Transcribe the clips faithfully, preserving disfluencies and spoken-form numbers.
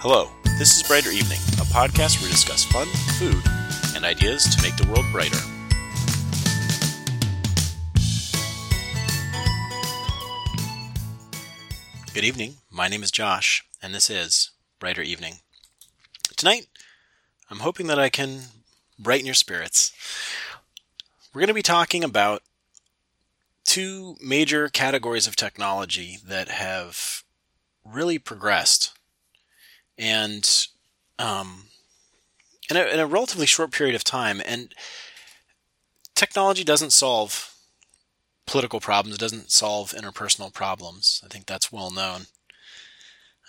Hello, this is Brighter Evening, a podcast where we discuss fun, food, and ideas to make the world brighter. Good evening, my name is Josh, and this is Brighter Evening. Tonight, I'm hoping that I can brighten your spirits. We're going to be talking about two major categories of technology that have really progressed and um, in, a, in a relatively short period of time. And technology doesn't solve political problems. It doesn't solve interpersonal problems. I think that's well known.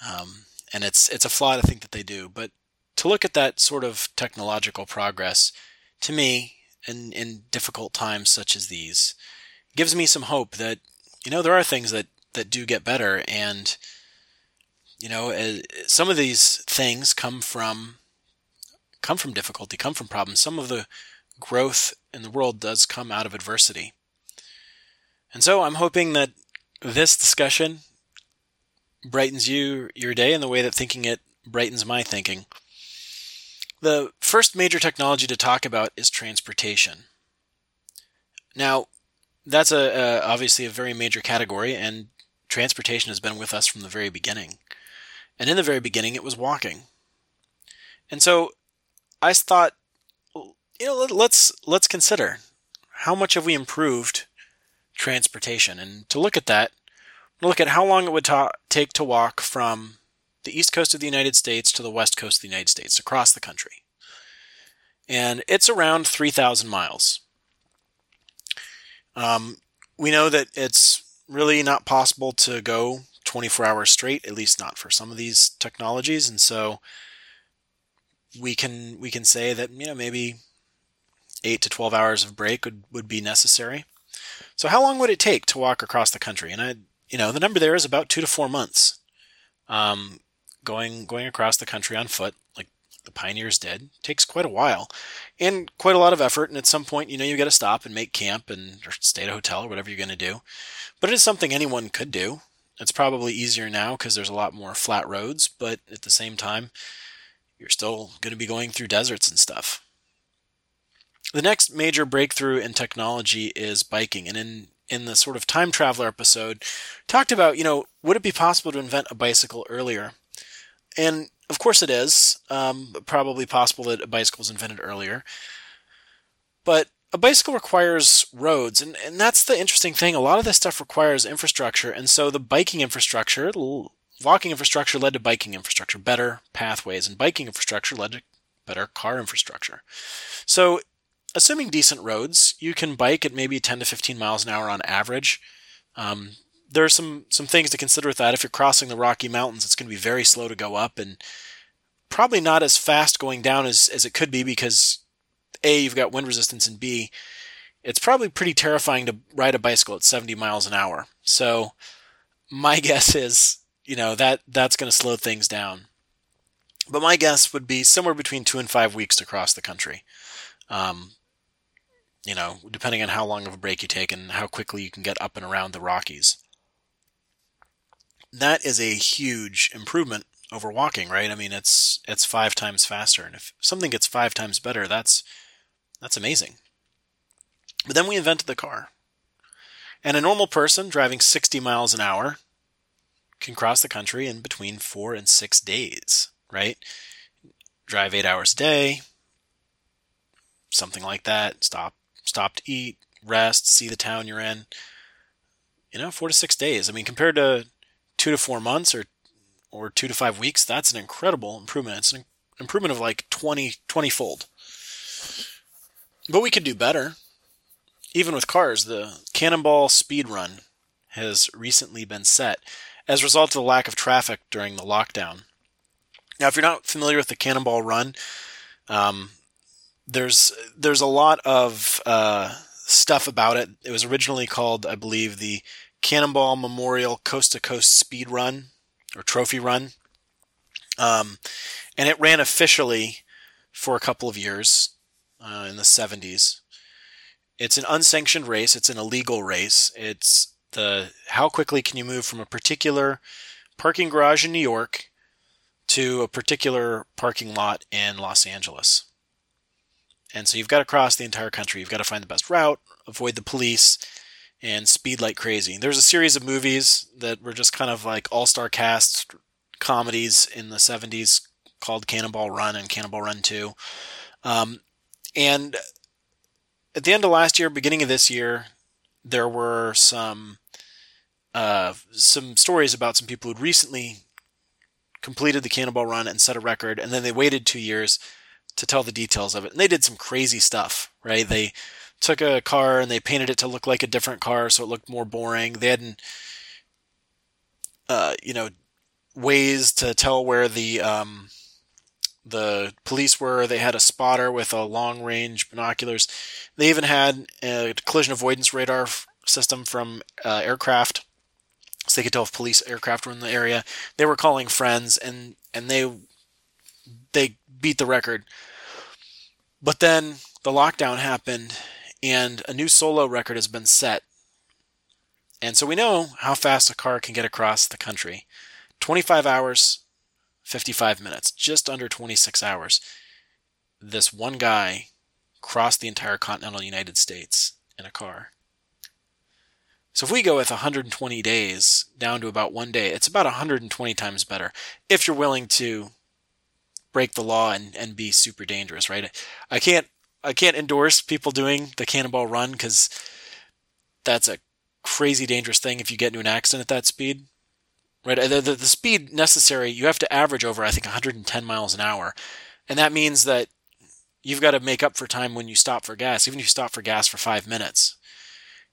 Um, and it's it's a flaw to think that they do. But to look at that sort of technological progress, to me, in, in difficult times such as these, gives me some hope that, you know, there are things that, that do get better. And you know, some of these things come from come from difficulty, come from problems. Some of the growth in the world does come out of adversity. And so I'm hoping that this discussion brightens you your day in the way that thinking it brightens my thinking. The first major technology to talk about is transportation. Now, that's a, a obviously a very major category, and transportation has been with us from the very beginning. And in the very beginning, it was walking. And so I thought, you know, let's let's consider how much have we improved transportation. And to look at that, look at how long it would ta- take to walk from the east coast of the United States to the west coast of the United States, across the country. And it's around three thousand miles. Um, we know that it's really not possible to go twenty-four hours straight, at least not for some of these technologies, and so we can we can say that, you know, maybe eight to twelve hours of break would, would be necessary. So how long would it take to walk across the country? And I, you know, the number there is about two to four months, um, going going across the country on foot, like the pioneers did. It takes quite a while and quite a lot of effort. And at some point, you know, you got to stop and make camp and or stay at a hotel or whatever you're going to do. But it is something anyone could do. It's probably easier now because there's a lot more flat roads, but at the same time, you're still going to be going through deserts and stuff. The next major breakthrough in technology is biking. And in, in the sort of time traveler episode, talked about, you know, would it be possible to invent a bicycle earlier? And of course it is, um, probably possible that a bicycle was invented earlier. But a bicycle requires roads, and, and that's the interesting thing. A lot of this stuff requires infrastructure, and so the biking infrastructure, walking infrastructure led to biking infrastructure, better pathways, and biking infrastructure led to better car infrastructure. So, assuming decent roads, you can bike at maybe ten to fifteen miles an hour on average. Um, there are some, some things to consider with that. If you're crossing the Rocky Mountains, it's going to be very slow to go up, and probably not as fast going down as, as it could be because A, you've got wind resistance, and B, it's probably pretty terrifying to ride a bicycle at seventy miles an hour. So my guess is, you know, that that's going to slow things down. But my guess would be somewhere between two and five weeks to cross the country. Um, you know, depending on how long of a break you take and how quickly you can get up and around the Rockies. That is a huge improvement over walking, right? I mean, it's it's five times faster. And if something gets five times better, that's That's amazing. But then we invented the car. And a normal person driving sixty miles an hour can cross the country in between four and six days, right? Drive eight hours a day, something like that. Stop, stop to eat, rest, see the town you're in. You know, four to six days. I mean, compared to two to four months or or two to five weeks, that's an incredible improvement. It's an improvement of like twenty, twenty-fold. But we could do better. Even with cars, the cannonball speed run has recently been set as a result of the lack of traffic during the lockdown. Now, if you're not familiar with the cannonball run, um, there's there's a lot of uh, stuff about it. It was originally called, I believe, the Cannonball Memorial Coast to Coast Speed Run or Trophy Run, um, and it ran officially for a couple of years. Uh, in the seventies. It's an unsanctioned race. It's an illegal race. It's the how quickly can you move from a particular parking garage in New York to a particular parking lot in Los Angeles. And so you've got to cross the entire country. You've got to find the best route, avoid the police, and speed like crazy. There's a series of movies that were just kind of like all-star cast comedies in the seventies called Cannonball Run and Cannonball Run two. Um, and at the end of last year, beginning of this year, there were some uh, some stories about some people who'd recently completed the Cannonball Run and set a record, and then they waited two years to tell the details of it. And they did some crazy stuff, right? They took a car and they painted it to look like a different car so it looked more boring. They hadn't, uh, you know, ways to tell where the um, the police were. They had a spotter with a long-range binoculars. They even had a collision avoidance radar f- system from uh, aircraft, so they could tell if police aircraft were in the area. They were calling friends, and and they they beat the record. But then the lockdown happened, and a new solo record has been set. And so we know how fast a car can get across the country. twenty-five hours, fifty-five minutes, just under twenty-six hours. This one guy crossed the entire continental United States in a car. So if we go with one hundred twenty days down to about one day, it's about one hundred twenty times better if you're willing to break the law and, and be super dangerous, right? I can't I can't endorse people doing the Cannonball Run because that's a crazy dangerous thing if you get into an accident at that speed. Right, the, the, the speed necessary, you have to average over, I think, one hundred ten miles an hour. And that means that you've got to make up for time when you stop for gas. Even if you stop for gas for five minutes,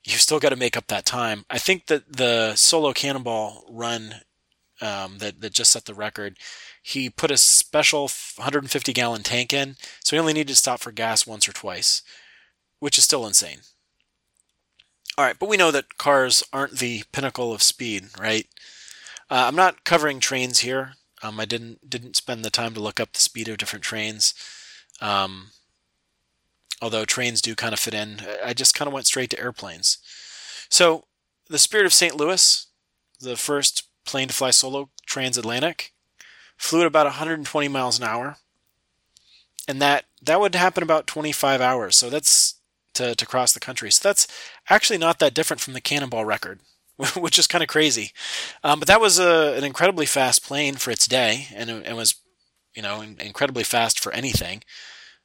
you've still got to make up that time. I think that the solo Cannonball Run um, that, that just set the record, he put a special one hundred fifty gallon tank in, so he only needed to stop for gas once or twice, which is still insane. All right, but we know that cars aren't the pinnacle of speed, right? Uh, I'm not covering trains here. Um, I didn't didn't spend the time to look up the speed of different trains. Um, although trains do kind of fit in. I just kind of went straight to airplanes. So the Spirit of Saint Louis, the first plane to fly solo transatlantic, flew at about one hundred twenty miles an hour. And that, that would happen about twenty-five hours. So that's to, to cross the country. So that's actually not that different from the Cannonball record, which is kind of crazy. Um, but that was a, an incredibly fast plane for its day, and it, it was, you know, in, incredibly fast for anything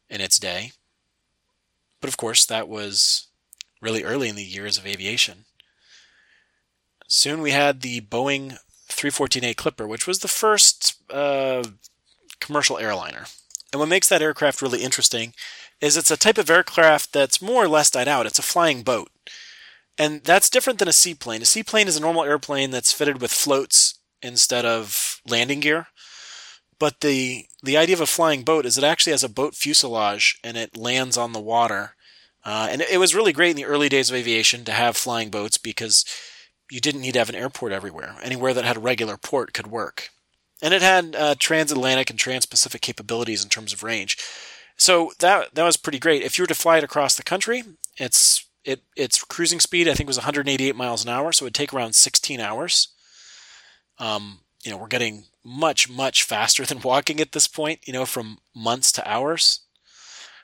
in its day. But of course, that was really early in the years of aviation. Soon we had the Boeing three fourteen A Clipper, which was the first uh, commercial airliner. And what makes that aircraft really interesting is it's a type of aircraft that's more or less died out. It's a flying boat. And that's different than a seaplane. A seaplane is a normal airplane that's fitted with floats instead of landing gear. But the the idea of a flying boat is it actually has a boat fuselage and it lands on the water. Uh, and it was really great in the early days of aviation to have flying boats because you didn't need to have an airport everywhere. Anywhere that had a regular port could work. And it had uh, transatlantic and trans-Pacific capabilities in terms of range. So that that was pretty great. If you were to fly it across the country, it's... It its cruising speed, I think, was one hundred eighty-eight miles an hour, so it would take around sixteen hours. Um, you know, we're getting much, much faster than walking at this point, you know, from months to hours.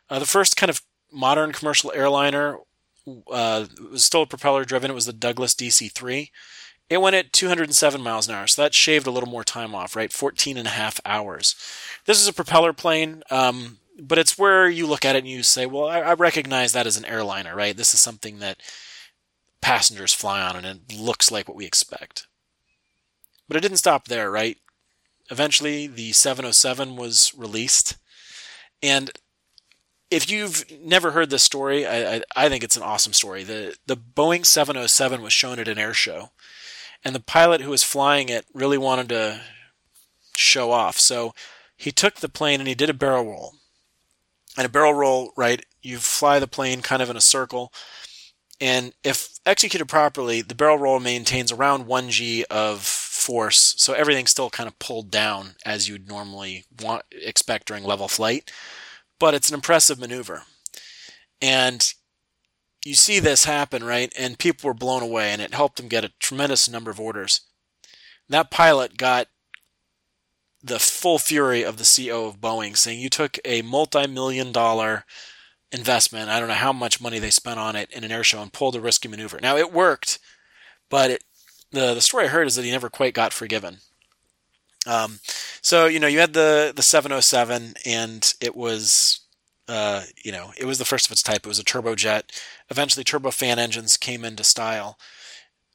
Uh, the first kind of modern commercial airliner uh, was still propeller-driven. It was the Douglas D C three. It went at two hundred seven miles an hour, so that shaved a little more time off, right? fourteen and a half hours. This is a propeller plane. Um But it's where you look at it and you say, well, I, I recognize that as an airliner, right? This is something that passengers fly on and it looks like what we expect. But it didn't stop there, right? Eventually, the seven oh seven was released. And if you've never heard this story, I, I, I think it's an awesome story. The, the Boeing seven oh seven was shown at an air show. And the pilot who was flying it really wanted to show off. So he took the plane and he did a barrel roll. And a barrel roll, right, you fly the plane kind of in a circle. And if executed properly, the barrel roll maintains around one G of force. So everything's still kind of pulled down as you'd normally want, expect during level flight. But it's an impressive maneuver. And you see this happen, right? And people were blown away, and it helped them get a tremendous number of orders. That pilot got the full fury of the C E O of Boeing, saying you took a multi-million dollar investment, I don't know how much money they spent on it in an air show, and pulled a risky maneuver. Now, it worked, but it, the the story I heard is that he never quite got forgiven. Um, so, you know, you had the, the seven oh seven, and it was, uh, you know, it was the first of its type. It was a turbojet. Eventually, turbofan engines came into style.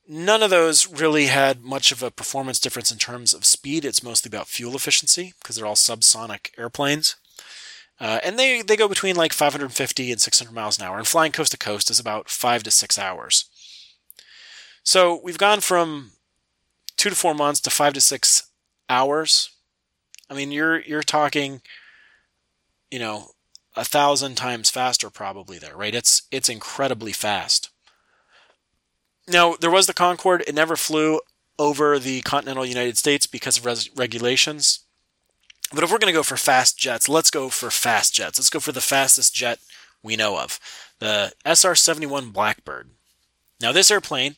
None of those really had much of a performance difference in terms of speed. It's mostly about fuel efficiency, because they're all subsonic airplanes. Uh, and they, they go between like five hundred fifty and six hundred miles an hour, and flying coast to coast is about five to six hours. So we've gone from two to four months to five to six hours. I mean, you're you're talking, you know, a thousand times faster probably there, right? It's it's incredibly fast. Now, there was the Concorde. It never flew over the continental United States because of res- regulations. But if we're going to go for fast jets, let's go for fast jets. Let's go for the fastest jet we know of, the S R seventy-one Blackbird. Now, this airplane,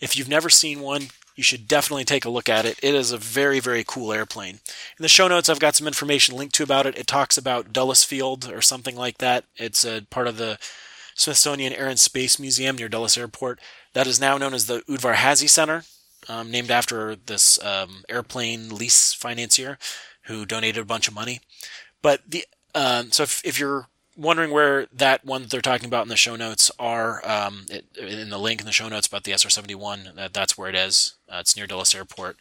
if you've never seen one, you should definitely take a look at it. It is a very, very cool airplane. In the show notes, I've got some information linked to about it. It talks about Dulles Field or something like that. It's a part of the Smithsonian Air and Space Museum near Dulles Airport. That is now known as the Udvar-Hazy Center, um, named after this um, airplane lease financier who donated a bunch of money. But the um, so if, if you're wondering where that one that they're talking about in the show notes are, um, it, in the link in the show notes about the S R seventy-one, that, that's where it is. Uh, it's near Dulles Airport,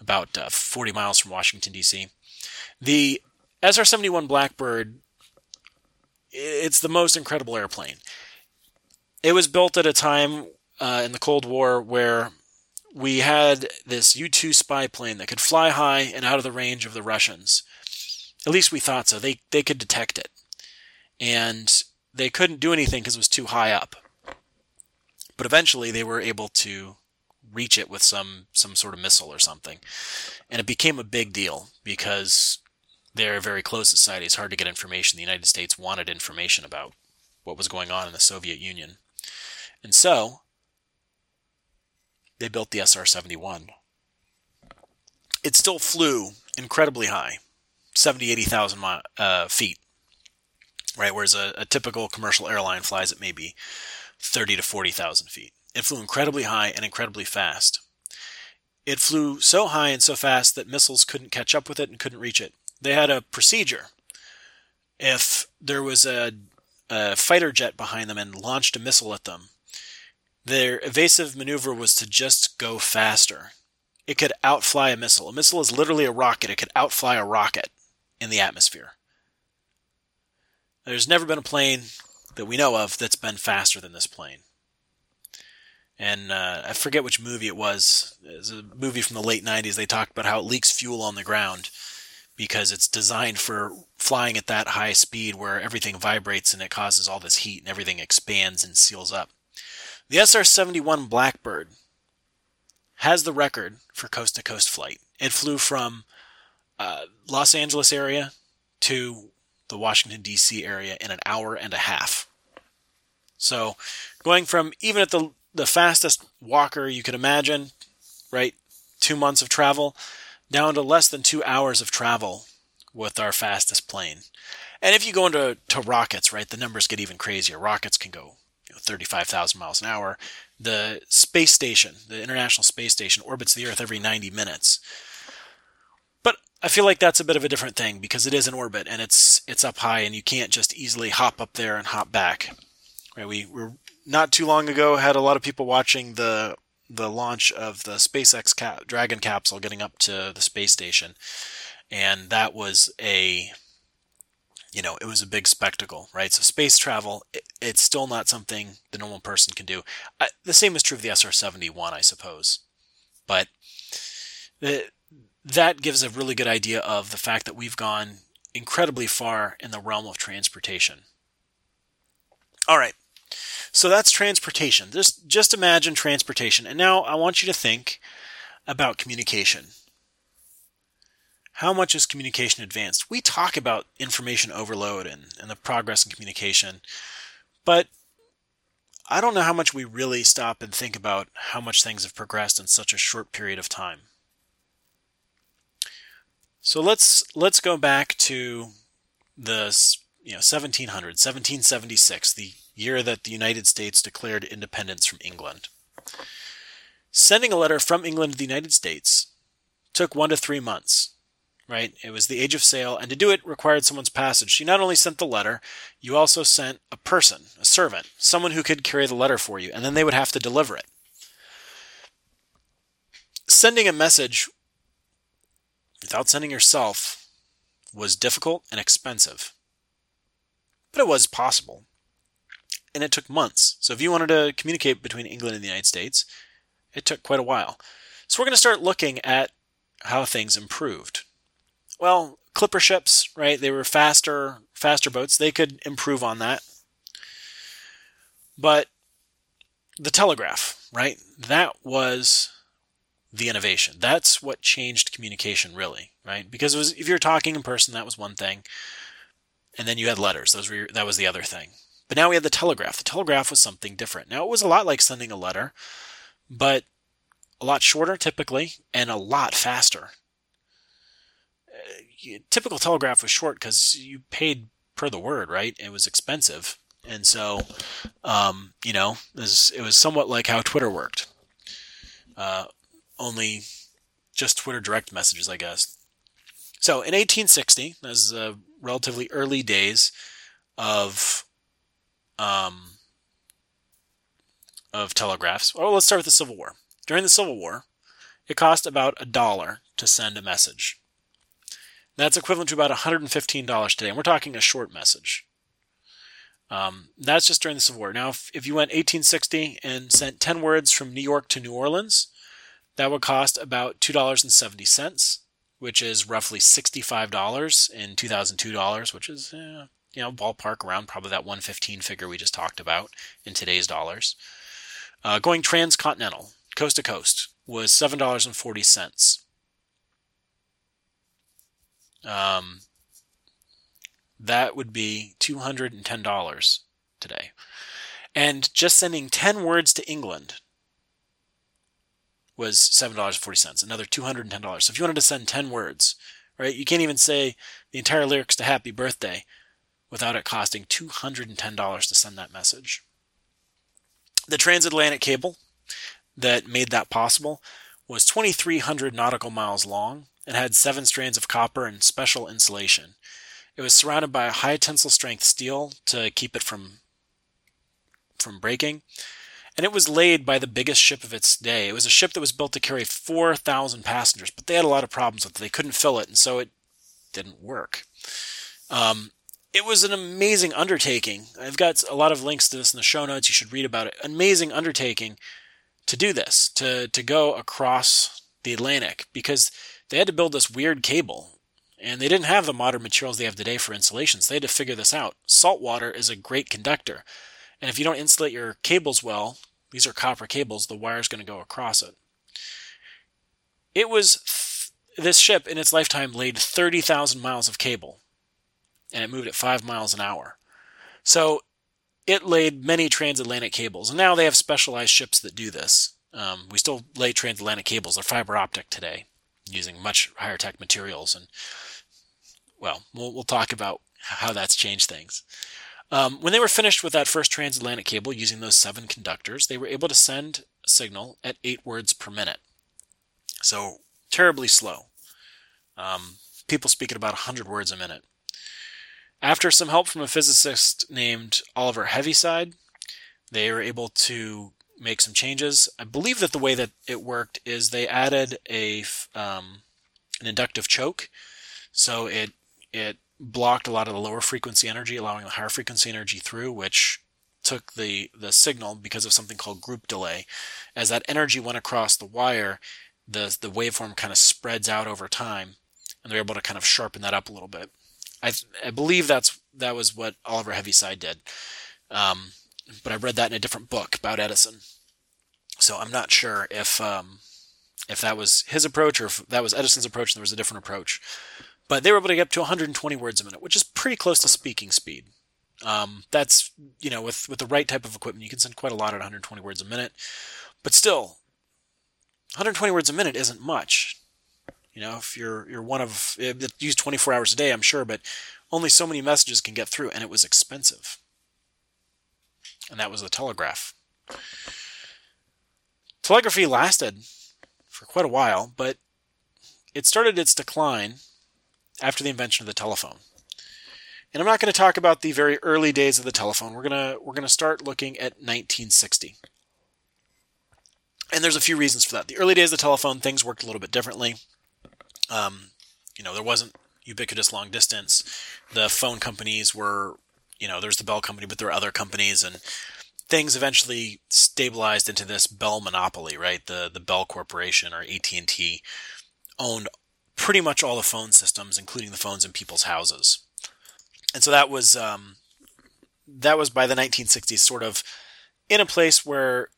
about uh, forty miles from Washington, D C. The S R seventy-one Blackbird, it's the most incredible airplane. It was built at a time uh, in the Cold War where we had this U two spy plane that could fly high and out of the range of the Russians. At least we thought so. They they could detect it. And they couldn't do anything because it was too high up. But eventually they were able to reach it with some, some sort of missile or something. And it became a big deal because they're a very closed society. It's hard to get information. The United States wanted information about what was going on in the Soviet Union. And so they built the S R seventy-one. It still flew incredibly high, seventy, eighty thousand uh, feet, right? Whereas a, a typical commercial airline flies at maybe thirty to forty thousand feet. It flew incredibly high and incredibly fast. It flew so high and so fast that missiles couldn't catch up with it and couldn't reach it. They had a procedure. If there was a, a fighter jet behind them and launched a missile at them, their evasive maneuver was to just go faster. It could outfly a missile. A missile is literally a rocket. It could outfly a rocket in the atmosphere. There's never been a plane that we know of that's been faster than this plane. And uh, I forget which movie it was. It was a movie from the late nineties. They talked about how it leaks fuel on the ground because it's designed for flying at that high speed where everything vibrates and it causes all this heat and everything expands and seals up. The S R seventy-one Blackbird has the record for coast-to-coast flight. It flew from uh, Los Angeles area to the Washington, D C area in an hour and a half. So going from even at the the fastest walker you could imagine, right, two months of travel, down to less than two hours of travel with our fastest plane. And if you go into to rockets, right, the numbers get even crazier. Rockets can go thirty-five thousand miles an hour. The space station, the International Space Station, orbits the Earth every ninety minutes. But I feel like that's a bit of a different thing because it is in orbit and it's it's up high and you can't just easily hop up there and hop back. Right? We were not too long ago had a lot of people watching the the launch of the SpaceX cap, Dragon capsule getting up to the space station, and that was a You know, it was a big spectacle, right? So space travel, it, it's still not something the normal person can do. I, the same is true of the S R seventy-one, I suppose. But the, that gives a really good idea of the fact that we've gone incredibly far in the realm of transportation. All right, so that's transportation. Just, just imagine transportation. And now I want you to think about communication. How much is communication advanced? We talk about information overload and, and the progress in communication, but I don't know how much we really stop and think about how much things have progressed in such a short period of time. So let's let's go back to the you know seventeen hundred, seventeen seventy-six, the year that the United States declared independence from England. Sending a letter from England to the United States took one to three months, right? It was the age of sail, and to do it required someone's passage. You not only sent the letter, you also sent a person, a servant, someone who could carry the letter for you, and then they would have to deliver it. Sending a message without sending yourself was difficult and expensive, but it was possible, and it took months. So if you wanted to communicate between England and the United States, it took quite a while. So we're going to start looking at how things improved. Well, clipper ships, right? They were faster, faster boats. They could improve on that. But the telegraph, right? That was the innovation. That's what changed communication, really, right? Because it was, if you're talking in person, that was one thing. And then you had letters. Those were your, that was the other thing. But now we had the telegraph. The telegraph was something different. Now, it was a lot like sending a letter, but a lot shorter typically and a lot faster. Uh, typical telegraph was short because you paid per the word, right? It was expensive. And so, um, you know, it was, it was somewhat like how Twitter worked. Uh, only just Twitter direct messages, I guess. So in eighteen sixty, that was the uh, relatively early days of um, of telegraphs. Oh, well, let's start with the Civil War. During the Civil War, it cost about a dollar to send a message. That's equivalent to about one hundred fifteen dollars today, and we're talking a short message. Um, that's just during the Civil War. Now, if, if you went eighteen sixty and sent ten words from New York to New Orleans, that would cost about two dollars and seventy cents, which is roughly sixty-five dollars in two thousand two dollars, which is, eh, you know, ballpark around probably that one fifteen figure we just talked about in today's dollars. Uh, going transcontinental, coast to coast, was seven dollars and forty cents. Um, that would be two hundred ten dollars today. And just sending ten words to England was seven dollars and forty cents, another two hundred ten dollars. So if you wanted to send ten words, right, you can't even say the entire lyrics to Happy Birthday without it costing two hundred ten dollars to send that message. The transatlantic cable that made that possible was twenty-three hundred nautical miles long and had seven strands of copper and special insulation. It was surrounded by high tensile strength steel to keep it from, from breaking. And it was laid by the biggest ship of its day. It was a ship that was built to carry four thousand passengers, but they had a lot of problems with it. They couldn't fill it, and so it didn't work. Um, it was an amazing undertaking. I've got a lot of links to this in the show notes. You should read about it. Amazing undertaking to do this, to, to go across the Atlantic, because they had to build this weird cable, and they didn't have the modern materials they have today for insulation, so they had to figure this out. Salt water is a great conductor, and if you don't insulate your cables well, these are copper cables, the wire's going to go across it. It was, th- this ship in its lifetime laid thirty thousand miles of cable, and it moved at five miles an hour. So it laid many transatlantic cables, and now they have specialized ships that do this. Um, we still lay transatlantic cables. They're fiber optic today, using much higher tech materials, and, well, we'll, we'll talk about how that's changed things. Um, when they were finished with that first transatlantic cable using those seven conductors, they were able to send a signal at eight words per minute. So terribly slow. Um, people speak at about one hundred words a minute. After some help from a physicist named Oliver Heaviside, they were able to make some changes. I believe that the way that it worked is they added a um, an inductive choke, so it it blocked a lot of the lower frequency energy, allowing the higher frequency energy through, which took the, the signal because of something called group delay. As that energy went across the wire, the the waveform kind of spreads out over time, and they're able to kind of sharpen that up a little bit. I I believe that's that was what Oliver Heaviside did, um, but I read that in a different book about Edison, so I'm not sure if um, if that was his approach or if that was Edison's approach and there was a different approach. But they were able to get up to one hundred twenty words a minute, which is pretty close to speaking speed. Um, that's, you know, with, with the right type of equipment, you can send quite a lot at one hundred twenty words a minute. But still, one hundred twenty words a minute isn't much. You know, if you're you're one of it used twenty-four hours a day, I'm sure, but only so many messages can get through, and it was expensive. And that was the telegraph. Telegraphy lasted for quite a while, but it started its decline after the invention of the telephone. And I'm not going to talk about the very early days of the telephone. We're gonna we're gonna start looking at nineteen sixty. And there's a few reasons for that. The early days of the telephone, things worked a little bit differently. Um, you know, there wasn't ubiquitous long distance. The phone companies were, you know, there's the Bell Company, but there are other companies, and things eventually stabilized into this Bell monopoly, right? The the Bell Corporation, or A T and T, owned pretty much all the phone systems, including the phones in people's houses. And so that was um, that was by the nineteen sixties, sort of in a place where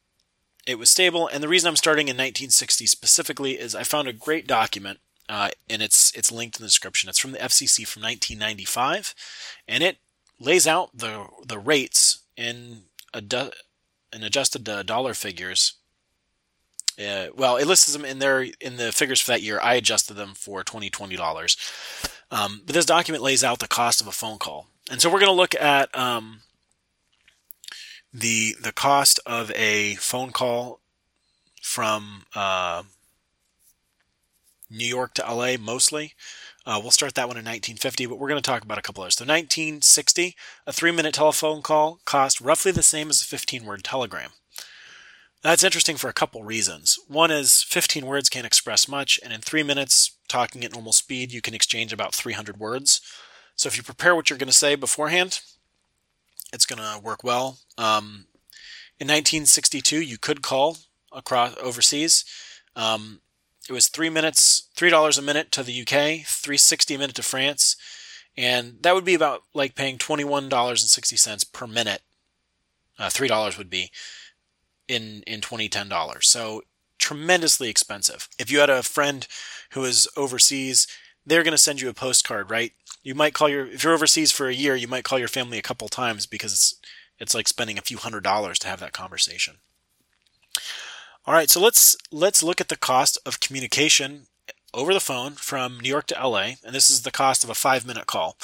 it was stable. And the reason I'm starting in nineteen sixty specifically is I found a great document, uh, and it's it's linked in the description. It's from the F C C from nineteen ninety-five, and it lays out the the rates in adu- in adjusted uh, dollar figures. Uh, well, it lists them in their in the figures for that year. I adjusted them for twenty twenty dollars. Um, but this document lays out the cost of a phone call. And so we're going to look at um, the the cost of a phone call from uh, New York to L A mostly. Uh, we'll start that one in nineteen fifty, but we're going to talk about a couple others. So nineteen sixty, a three-minute telephone call cost roughly the same as a fifteen-word telegram. That's interesting for a couple reasons. One is fifteen words can't express much, and in three minutes, talking at normal speed, you can exchange about three hundred words. So if you prepare what you're going to say beforehand, it's going to work well. Um, in nineteen sixty-two, you could call across overseas. Um, it was three minutes, three dollars a minute to the U K, three dollars and sixty cents a minute to France, and that would be about like paying twenty-one dollars and sixty cents per minute. Uh, three dollars would be. In, in twenty ten dollars. So tremendously expensive. If you had a friend who is overseas, they're going to send you a postcard, right? You might call your, if you're overseas for a year, you might call your family a couple times because it's, it's like spending a few hundred dollars to have that conversation. All right. So let's, let's look at the cost of communication over the phone from New York to L A. And this is the cost of a five minute call.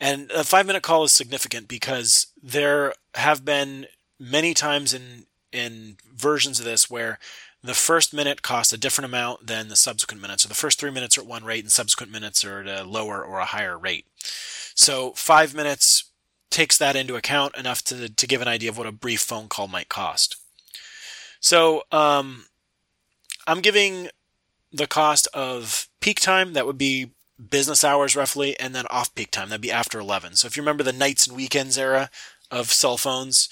And a five minute call is significant because there have been many times in, in versions of this where the first minute costs a different amount than the subsequent minutes. So the first three minutes are at one rate and subsequent minutes are at a lower or a higher rate. So five minutes takes that into account enough to, to give an idea of what a brief phone call might cost. So um, I'm giving the cost of peak time. That would be business hours roughly, and then off-peak time. That'd be after eleven. So if you remember the nights and weekends era of cell phones,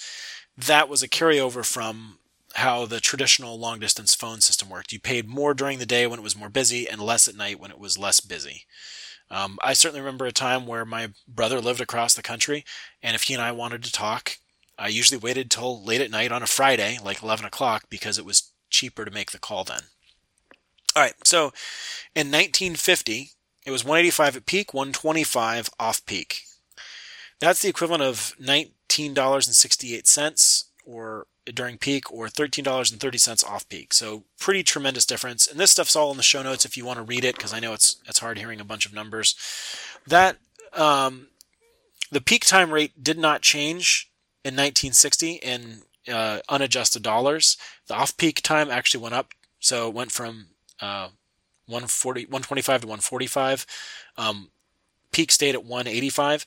that was a carryover from how the traditional long-distance phone system worked. You paid more during the day when it was more busy and less at night when it was less busy. Um, I certainly remember a time where my brother lived across the country, and if he and I wanted to talk, I usually waited till late at night on a Friday, like eleven o'clock, because it was cheaper to make the call then. All right, so in nineteen fifty, it was one hundred eighty-five dollars at peak, one hundred twenty-five dollars off-peak. That's the equivalent of nineteen dollars and sixty-eight cents or during peak or thirteen dollars and thirty cents off peak. So pretty tremendous difference. And this stuff's all in the show notes if you want to read it, because I know it's it's hard hearing a bunch of numbers. That um, the peak time rate did not change in nineteen sixty in uh, unadjusted dollars. The off-peak time actually went up. So it went from uh, one forty, one twenty-five to one forty-five. Um, peak stayed at one eighty-five.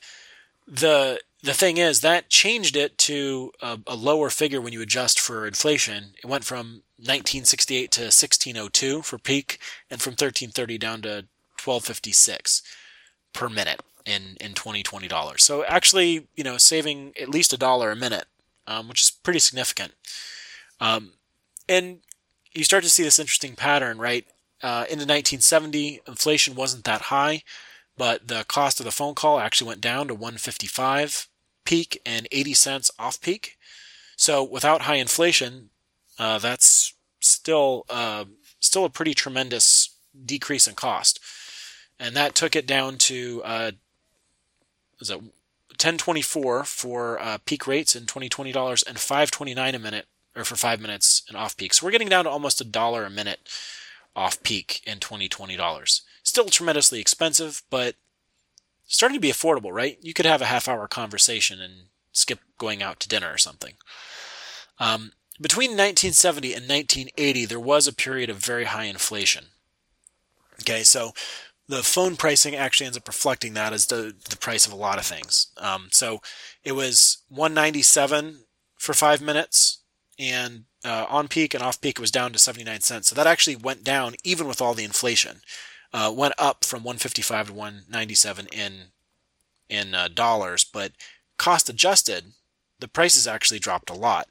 The the thing is that changed it to a, a lower figure when you adjust for inflation. It went from nineteen sixty-eight to sixteen oh two for peak, and from thirteen thirty down to twelve fifty-six per minute in in twenty twenty dollars. So actually, you know, saving at least a dollar a minute, um, which is pretty significant. Um, and you start to see this interesting pattern, right? Uh, into nineteen seventy, inflation wasn't that high, but the cost of the phone call actually went down to one hundred fifty-five dollars peak and eighty cents off peak. So without high inflation, uh, that's still uh, still a pretty tremendous decrease in cost, and that took it down to uh, was it ten twenty-four for uh, peak rates in twenty twenty dollars and five twenty-nine a minute, or for five minutes and off peak. So we're getting down to almost a dollar a minute off peak in twenty twenty dollars. Still tremendously expensive, but starting to be affordable, right? You could have a half-hour conversation and skip going out to dinner or something. Um, between nineteen seventy and nineteen eighty, there was a period of very high inflation. Okay, so the phone pricing actually ends up reflecting that as the, the price of a lot of things. Um, so it was one ninety-seven for five minutes, and uh, on peak and off peak it was down to seventy-nine cents. So that actually went down even with all the inflation. Uh, went up from one fifty-five to one ninety-seven in in uh, dollars, but cost adjusted, the prices actually dropped a lot.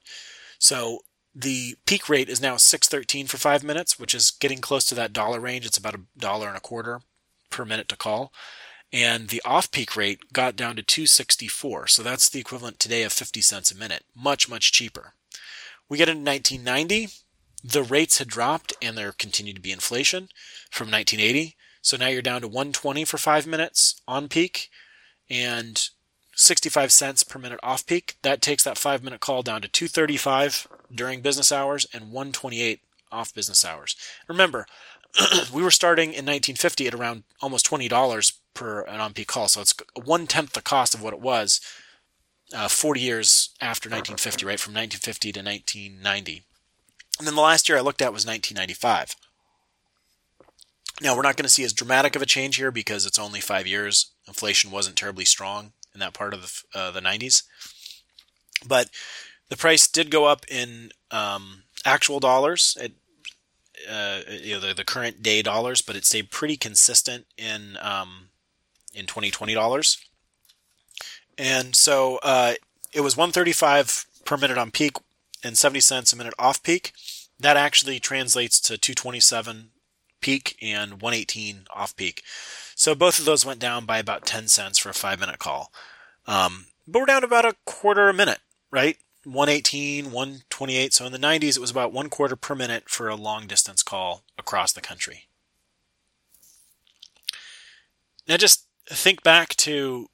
So the peak rate is now six thirteen for five minutes, which is getting close to that dollar range. It's about a dollar and a quarter per minute to call. And the off-peak rate got down to two sixty-four. So that's the equivalent today of fifty cents a minute. Much, much cheaper. We get into nineteen ninety. The rates had dropped and there continued to be inflation from nineteen eighty. So now you're down to one twenty for five minutes on peak and sixty-five cents per minute off peak. That takes that five minute call down to two thirty-five during business hours and one twenty-eight off business hours. Remember, we were starting in nineteen fifty at around almost twenty dollars per an on peak call. So it's one tenth the cost of what it was uh, forty years after nineteen fifty, right? From nineteen fifty to nineteen ninety. And then the last year I looked at was nineteen ninety-five. Now, we're not going to see as dramatic of a change here because it's only five years. Inflation wasn't terribly strong in that part of the, uh, the nineties. But the price did go up in um, actual dollars, at, uh, you know, the, the current day dollars, but it stayed pretty consistent in um, in twenty twenty dollars. And so uh, it was one thirty-five per minute on peak and seventy cents a minute off peak. That actually translates to two twenty-seven peak and one eighteen off peak. So both of those went down by about ten cents for a five minute call. Um, but we're down to about a quarter a minute, right? one eighteen, one twenty-eight. So in the nineties, it was about one quarter per minute for a long distance call across the country. Now just think back to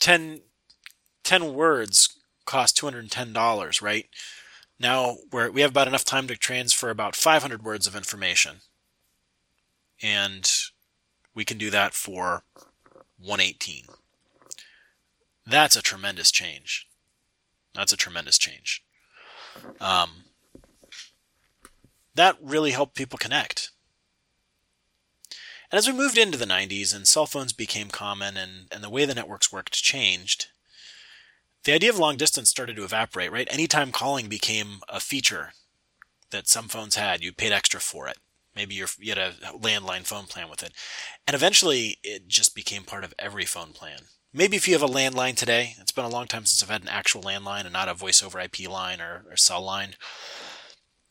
ten, ten words cost two hundred ten dollars, right? Now we're, we have about enough time to transfer about five hundred words of information. And we can do that for one eighteen. That's a tremendous change. That's a tremendous change. Um, that really helped people connect. And as we moved into the nineties and cell phones became common and, and the way the networks worked changed, the idea of long distance started to evaporate, right? Anytime calling became a feature that some phones had. You paid extra for it. Maybe you're, you had a landline phone plan with it. And eventually, it just became part of every phone plan. Maybe if you have a landline today, it's been a long time since I've had an actual landline and not a voice over I P line or, or cell line.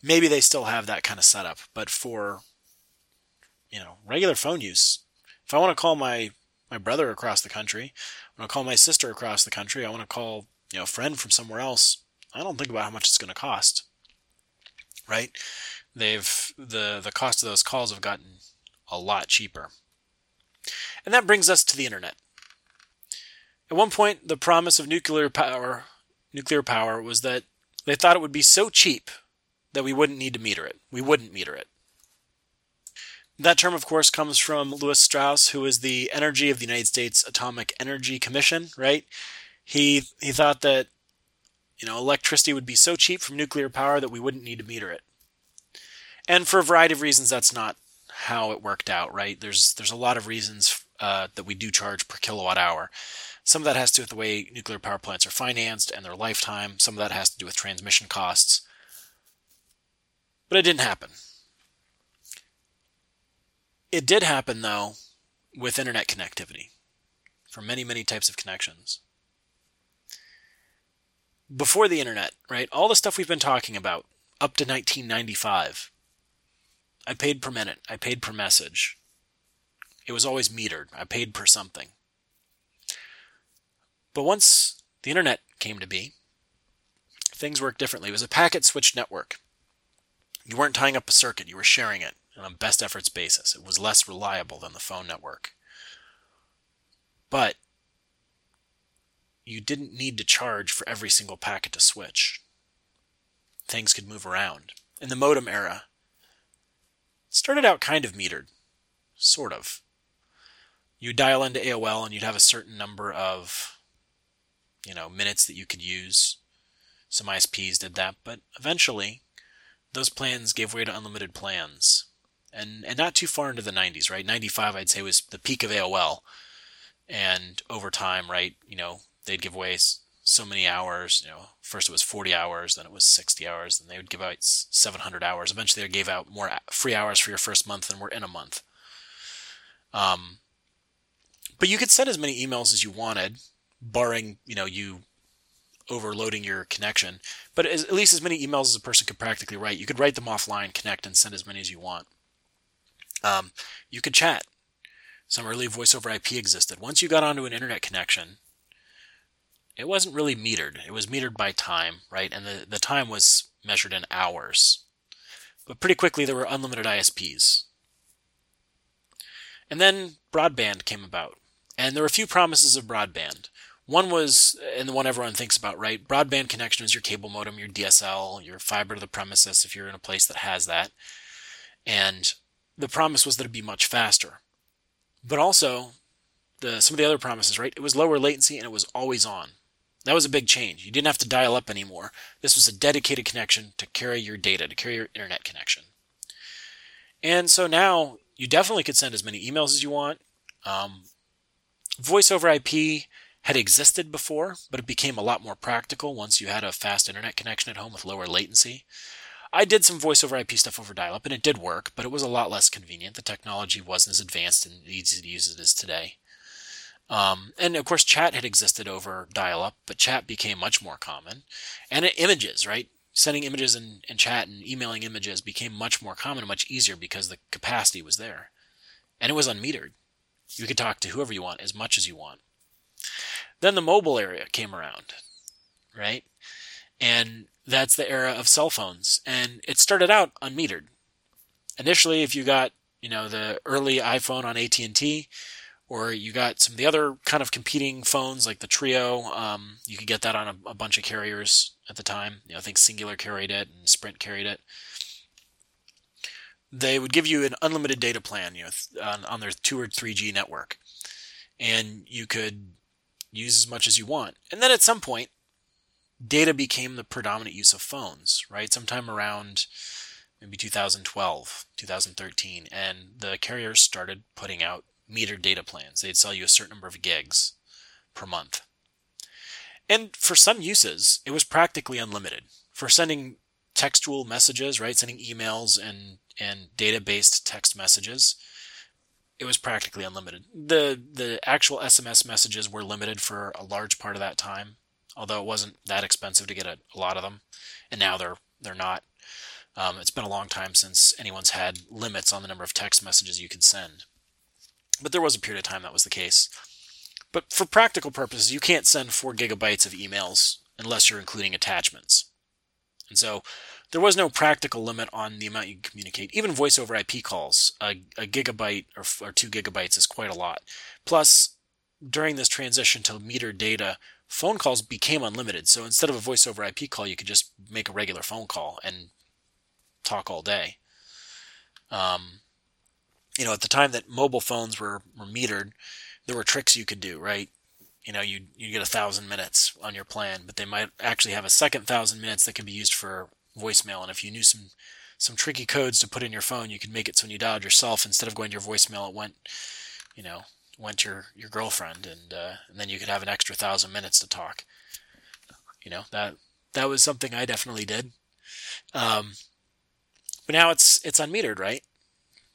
Maybe they still have that kind of setup. But for, you know, regular phone use, if I want to call my, my brother across the country, I want to call my sister across the country, I want to call, you know, a friend from somewhere else, I don't think about how much it's going to cost, right? They've the, the cost of those calls have gotten a lot cheaper. And that brings us to the internet. At one point, the promise of nuclear power nuclear power was that they thought it would be so cheap that we wouldn't need to meter it. We wouldn't meter it. That term, of course, comes from Lewis Strauss, who is the energy of the United States Atomic Energy Commission, right? He he thought that, you know, electricity would be so cheap from nuclear power that we wouldn't need to meter it. And for a variety of reasons, that's not how it worked out, right? There's there's a lot of reasons uh, that we do charge per kilowatt hour. Some of that has to do with the way nuclear power plants are financed and their lifetime. Some of that has to do with transmission costs. But it didn't happen. It did happen, though, with internet connectivity for many, many types of connections. Before the internet, right, all the stuff we've been talking about, up to nineteen ninety-five, I paid per minute. I paid per message. It was always metered. I paid per something. But once the internet came to be, things worked differently. It was a packet switch network. You weren't tying up a circuit. You were sharing it on a best efforts basis. It was less reliable than the phone network. But you didn't need to charge for every single packet to switch. Things could move around. In the modem era, started out kind of metered, sort of. you dial into A O L and you'd have a certain number of, you know, minutes that you could use. Some I S Ps did that, but eventually those plans gave way to unlimited plans. And and not too far into the nineties, right? ninety-five, I'd say, was the peak of A O L. And over time, right, you know, they'd give away so many hours. You know, first it was forty hours, then it was sixty hours, then they would give out seven hundred hours. Eventually they gave out more free hours for your first month than were in a month. Um, but you could send as many emails as you wanted, barring, you know, you overloading your connection. But as, at least as many emails as a person could practically write. You could write them offline, connect, and send as many as you want. Um, you could chat. Some early voice over I P existed. Once you got onto an internet connection, it wasn't really metered. It was metered by time, right? And the, the time was measured in hours. But pretty quickly, there were unlimited I S Ps. And then broadband came about. And there were a few promises of broadband. One was, and the one everyone thinks about, right? Broadband connection is your cable modem, your D S L, your fiber to the premises, if you're in a place that has that. And the promise was that it'd be much faster. But also, the, some of the other promises, right? It was lower latency and it was always on. That was a big change. You didn't have to dial up anymore. This was a dedicated connection to carry your data, to carry your internet connection. And so now, you definitely could send as many emails as you want. Um, voice over I P had existed before, but it became a lot more practical once you had a fast internet connection at home with lower latency. I did some voice over I P stuff over dial-up, and it did work, but it was a lot less convenient. The technology wasn't as advanced and easy to use as it is today. Um, and, of course, chat had existed over dial-up, but chat became much more common. And it, images, right? Sending images and, and chat and emailing images became much more common and much easier because the capacity was there. And it was unmetered. You could talk to whoever you want as much as you want. Then the mobile era came around, right? And that's the era of cell phones, and it started out unmetered. Initially, if you got, you know, the early iPhone on A T and T, or you got some of the other kind of competing phones like the Trio, um, you could get that on a, a bunch of carriers at the time. You know, I think Singular carried it and Sprint carried it. They would give you an unlimited data plan, you know, on, on their two or three G network, and you could use as much as you want. And then at some point, data became the predominant use of phones, right? Sometime around maybe two thousand twelve, two thousand thirteen, and the carriers started putting out metered data plans. They'd sell you a certain number of gigs per month. And for some uses, it was practically unlimited. For sending textual messages, right? Sending emails and, and data-based text messages, it was practically unlimited. The, the actual S M S messages were limited for a large part of that time, although it wasn't that expensive to get a, a lot of them, and now they're they're not. Um, it's been a long time since anyone's had limits on the number of text messages you could send. But there was a period of time that was the case. But for practical purposes, you can't send four gigabytes of emails unless you're including attachments. And so there was no practical limit on the amount you could communicate. Even voice over I P calls, a, a gigabyte or, or two gigabytes is quite a lot. Plus, during this transition to metered data, phone calls became unlimited. So instead of a voice over I P call, you could just make a regular phone call and talk all day. Um, you know, at the time that mobile phones were, were metered, there were tricks you could do, right? You know, you you get a thousand minutes on your plan, but they might actually have a second thousand minutes that could be used for voicemail. And if you knew some some tricky codes to put in your phone, you could make it so when you dialed yourself, instead of going to your voicemail, it went, you know, went to your, your girlfriend, and uh, and then you could have an extra thousand minutes to talk. You know, that that was something I definitely did. Um, but now it's it's unmetered, right?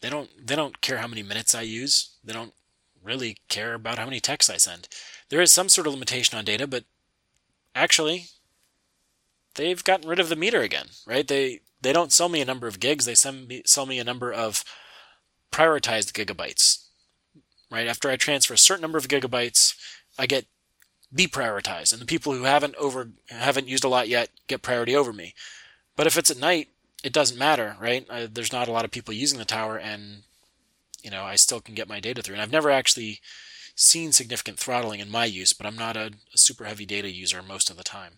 They don't they don't care how many minutes I use. They don't really care about how many texts I send. There is some sort of limitation on data, but actually, they've gotten rid of the meter again, right? They they don't sell me a number of gigs. They send me, sell me a number of prioritized gigabytes. Right after I transfer a certain number of gigabytes, I get deprioritized, and the people who haven't over haven't used a lot yet get priority over me. But if it's at night, it doesn't matter, right? I, there's not a lot of people using the tower, and you know I still can get my data through. And I've never actually seen significant throttling in my use, but I'm not a, a super heavy data user most of the time.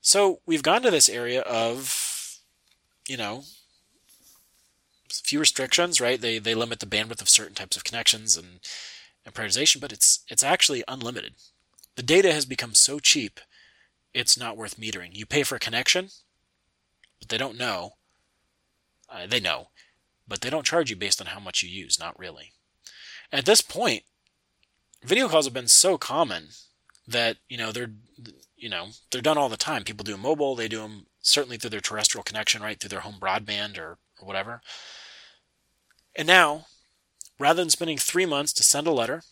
So we've gone to this area of, you know, few restrictions, right? They they limit the bandwidth of certain types of connections and, and prioritization, but it's it's actually unlimited. The data has become so cheap, it's not worth metering. You pay for a connection, but they don't know. Uh, they know, but they don't charge you based on how much you use, not really. At this point, video calls have been so common that, you know, they're, you know, they're done all the time. People do them mobile, they do them certainly through their terrestrial connection, right, through their home broadband or, or whatever. And now, rather than spending three months to send a letter,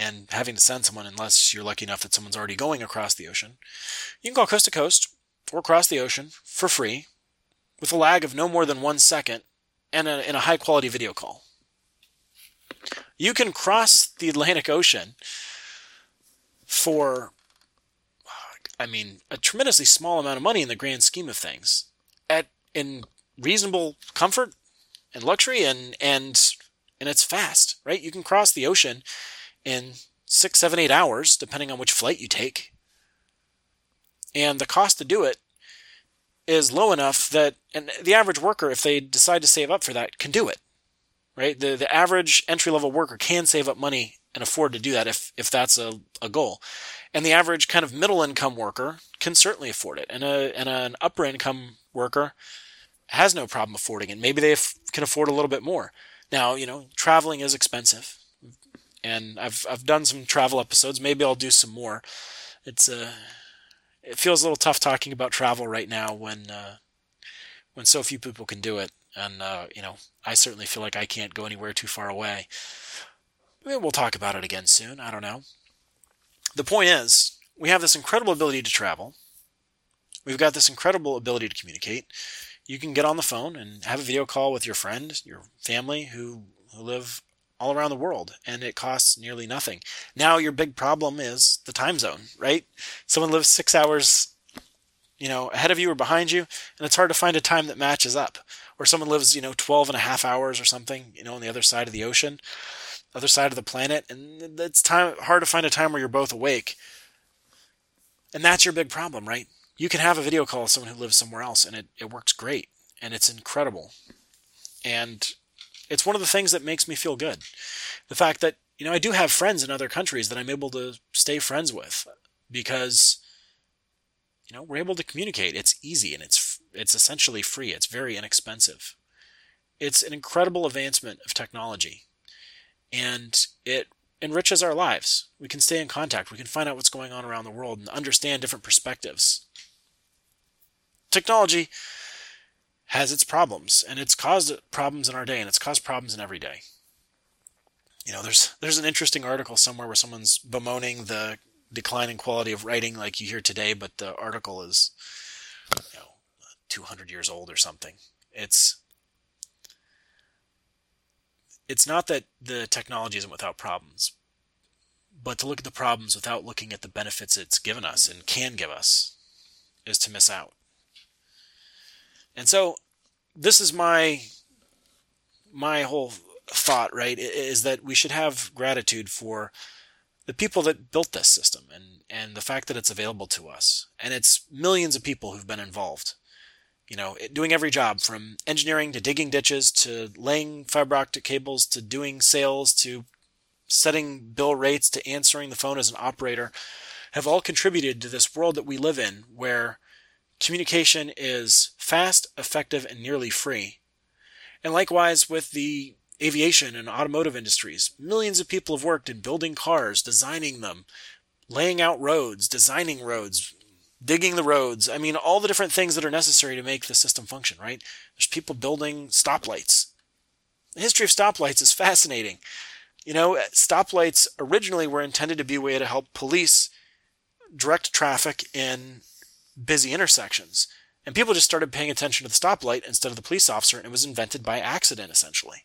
and having to send someone, unless you're lucky enough that someone's already going across the ocean, you can call coast to coast or across the ocean for free with a lag of no more than one second and a, in a high-quality video call. You can cross the Atlantic Ocean for, I mean, a tremendously small amount of money in the grand scheme of things, at in reasonable comfort and luxury, and and and it's fast, right? You can cross the ocean in six, seven, eight hours, depending on which flight you take. And the cost to do it is low enough that, and the average worker, if they decide to save up for that, can do it, right? The the average entry-level worker can save up money and afford to do that if, if that's a, a goal. And the average kind of middle-income worker can certainly afford it. And, a, and an upper-income worker has no problem affording it. Maybe they f- can afford a little bit more. Now, you know, traveling is expensive. And I've I've done some travel episodes. Maybe I'll do some more. It's uh, it feels a little tough talking about travel right now when uh, when so few people can do it, and uh, you know, I certainly feel like I can't go anywhere too far away. Maybe we'll talk about it again soon. I don't know. The point is, we have this incredible ability to travel. We've got this incredible ability to communicate. You can get on the phone and have a video call with your friend, your family who who live all around the world, and it costs nearly nothing. Now your big problem is the time zone, right? Someone lives six hours, you know, ahead of you or behind you, and it's hard to find a time that matches up. Or someone lives, you know, twelve and a half hours or something, you know, on the other side of the ocean, other side of the planet, and it's time hard to find a time where you're both awake. And that's your big problem, right? You can have a video call with someone who lives somewhere else, and it, it works great, and it's incredible. And it's one of the things that makes me feel good. The fact that, you know, I do have friends in other countries that I'm able to stay friends with because, you know, we're able to communicate. It's easy and it's it's essentially free. It's very inexpensive. It's an incredible advancement of technology. And it enriches our lives. We can stay in contact. We can find out what's going on around the world and understand different perspectives. Technology has its problems, and it's caused problems in our day, and it's caused problems in every day. You know, there's there's an interesting article somewhere where someone's bemoaning the decline in quality of writing like you hear today, but the article is, you know, two hundred years old or something. It's it's not that the technology isn't without problems, but to look at the problems without looking at the benefits it's given us and can give us is to miss out. And so this is my my whole thought, right, is that we should have gratitude for the people that built this system and, and the fact that it's available to us. And it's millions of people who've been involved, you know, doing every job from engineering to digging ditches to laying fiber optic cables to doing sales to setting bill rates to answering the phone as an operator have all contributed to this world that we live in where communication is fast, effective, and nearly free. And likewise with the aviation and automotive industries, millions of people have worked in building cars, designing them, laying out roads, designing roads, digging the roads. I mean, all the different things that are necessary to make the system function, right? There's people building stoplights. The history of stoplights is fascinating. You know, stoplights originally were intended to be a way to help police direct traffic in busy intersections. And people just started paying attention to the stoplight instead of the police officer, and it was invented by accident, essentially.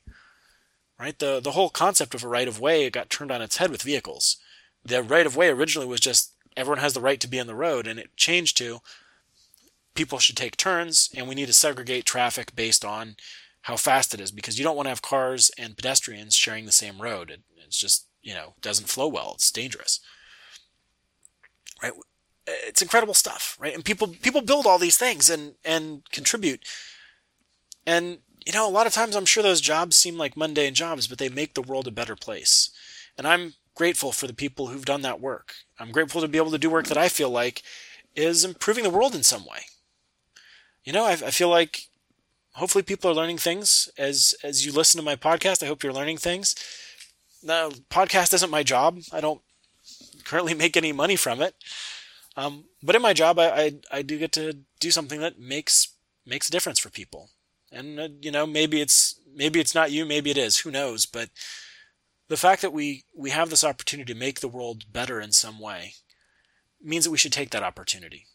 Right? The the whole concept of a right-of-way got turned on its head with vehicles. The right-of-way originally was just everyone has the right to be on the road, and it changed to people should take turns, and we need to segregate traffic based on how fast it is, because you don't want to have cars and pedestrians sharing the same road. It, it's just, you know, doesn't flow well. It's dangerous. Right? It's incredible stuff, right? And people people build all these things and, and contribute. And you know, a lot of times I'm sure those jobs seem like mundane jobs, but they make the world a better place. And I'm grateful for the people who've done that work. I'm grateful to be able to do work that I feel like is improving the world in some way. You know, I, I feel like hopefully people are learning things. As as you listen to my podcast, I hope you're learning things. The podcast isn't my job. I don't currently make any money from it. Um, but in my job, I, I I do get to do something that makes makes a difference for people. And, uh, you know, maybe it's maybe it's not you, maybe it is, who knows. But the fact that we, we have this opportunity to make the world better in some way means that we should take that opportunity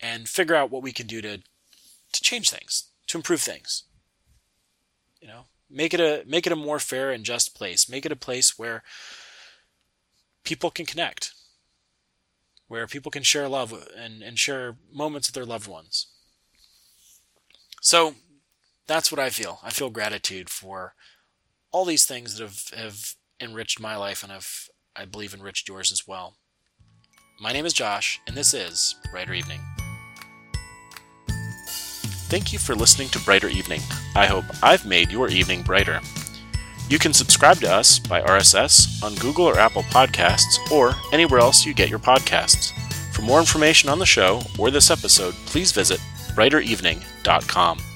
and figure out what we can do to to change things, to improve things. You know, make it a make it a more fair and just place. Make it a place where people can connect, where people can share love and, and share moments with their loved ones. So that's what I feel. I feel gratitude for all these things that have, have enriched my life and have, I believe, enriched yours as well. My name is Josh, and this is Brighter Evening. Thank you for listening to Brighter Evening. I hope I've made your evening brighter. You can subscribe to us by R S S on Google or Apple Podcasts or anywhere else you get your podcasts. For more information on the show or this episode, please visit brighter evening dot com.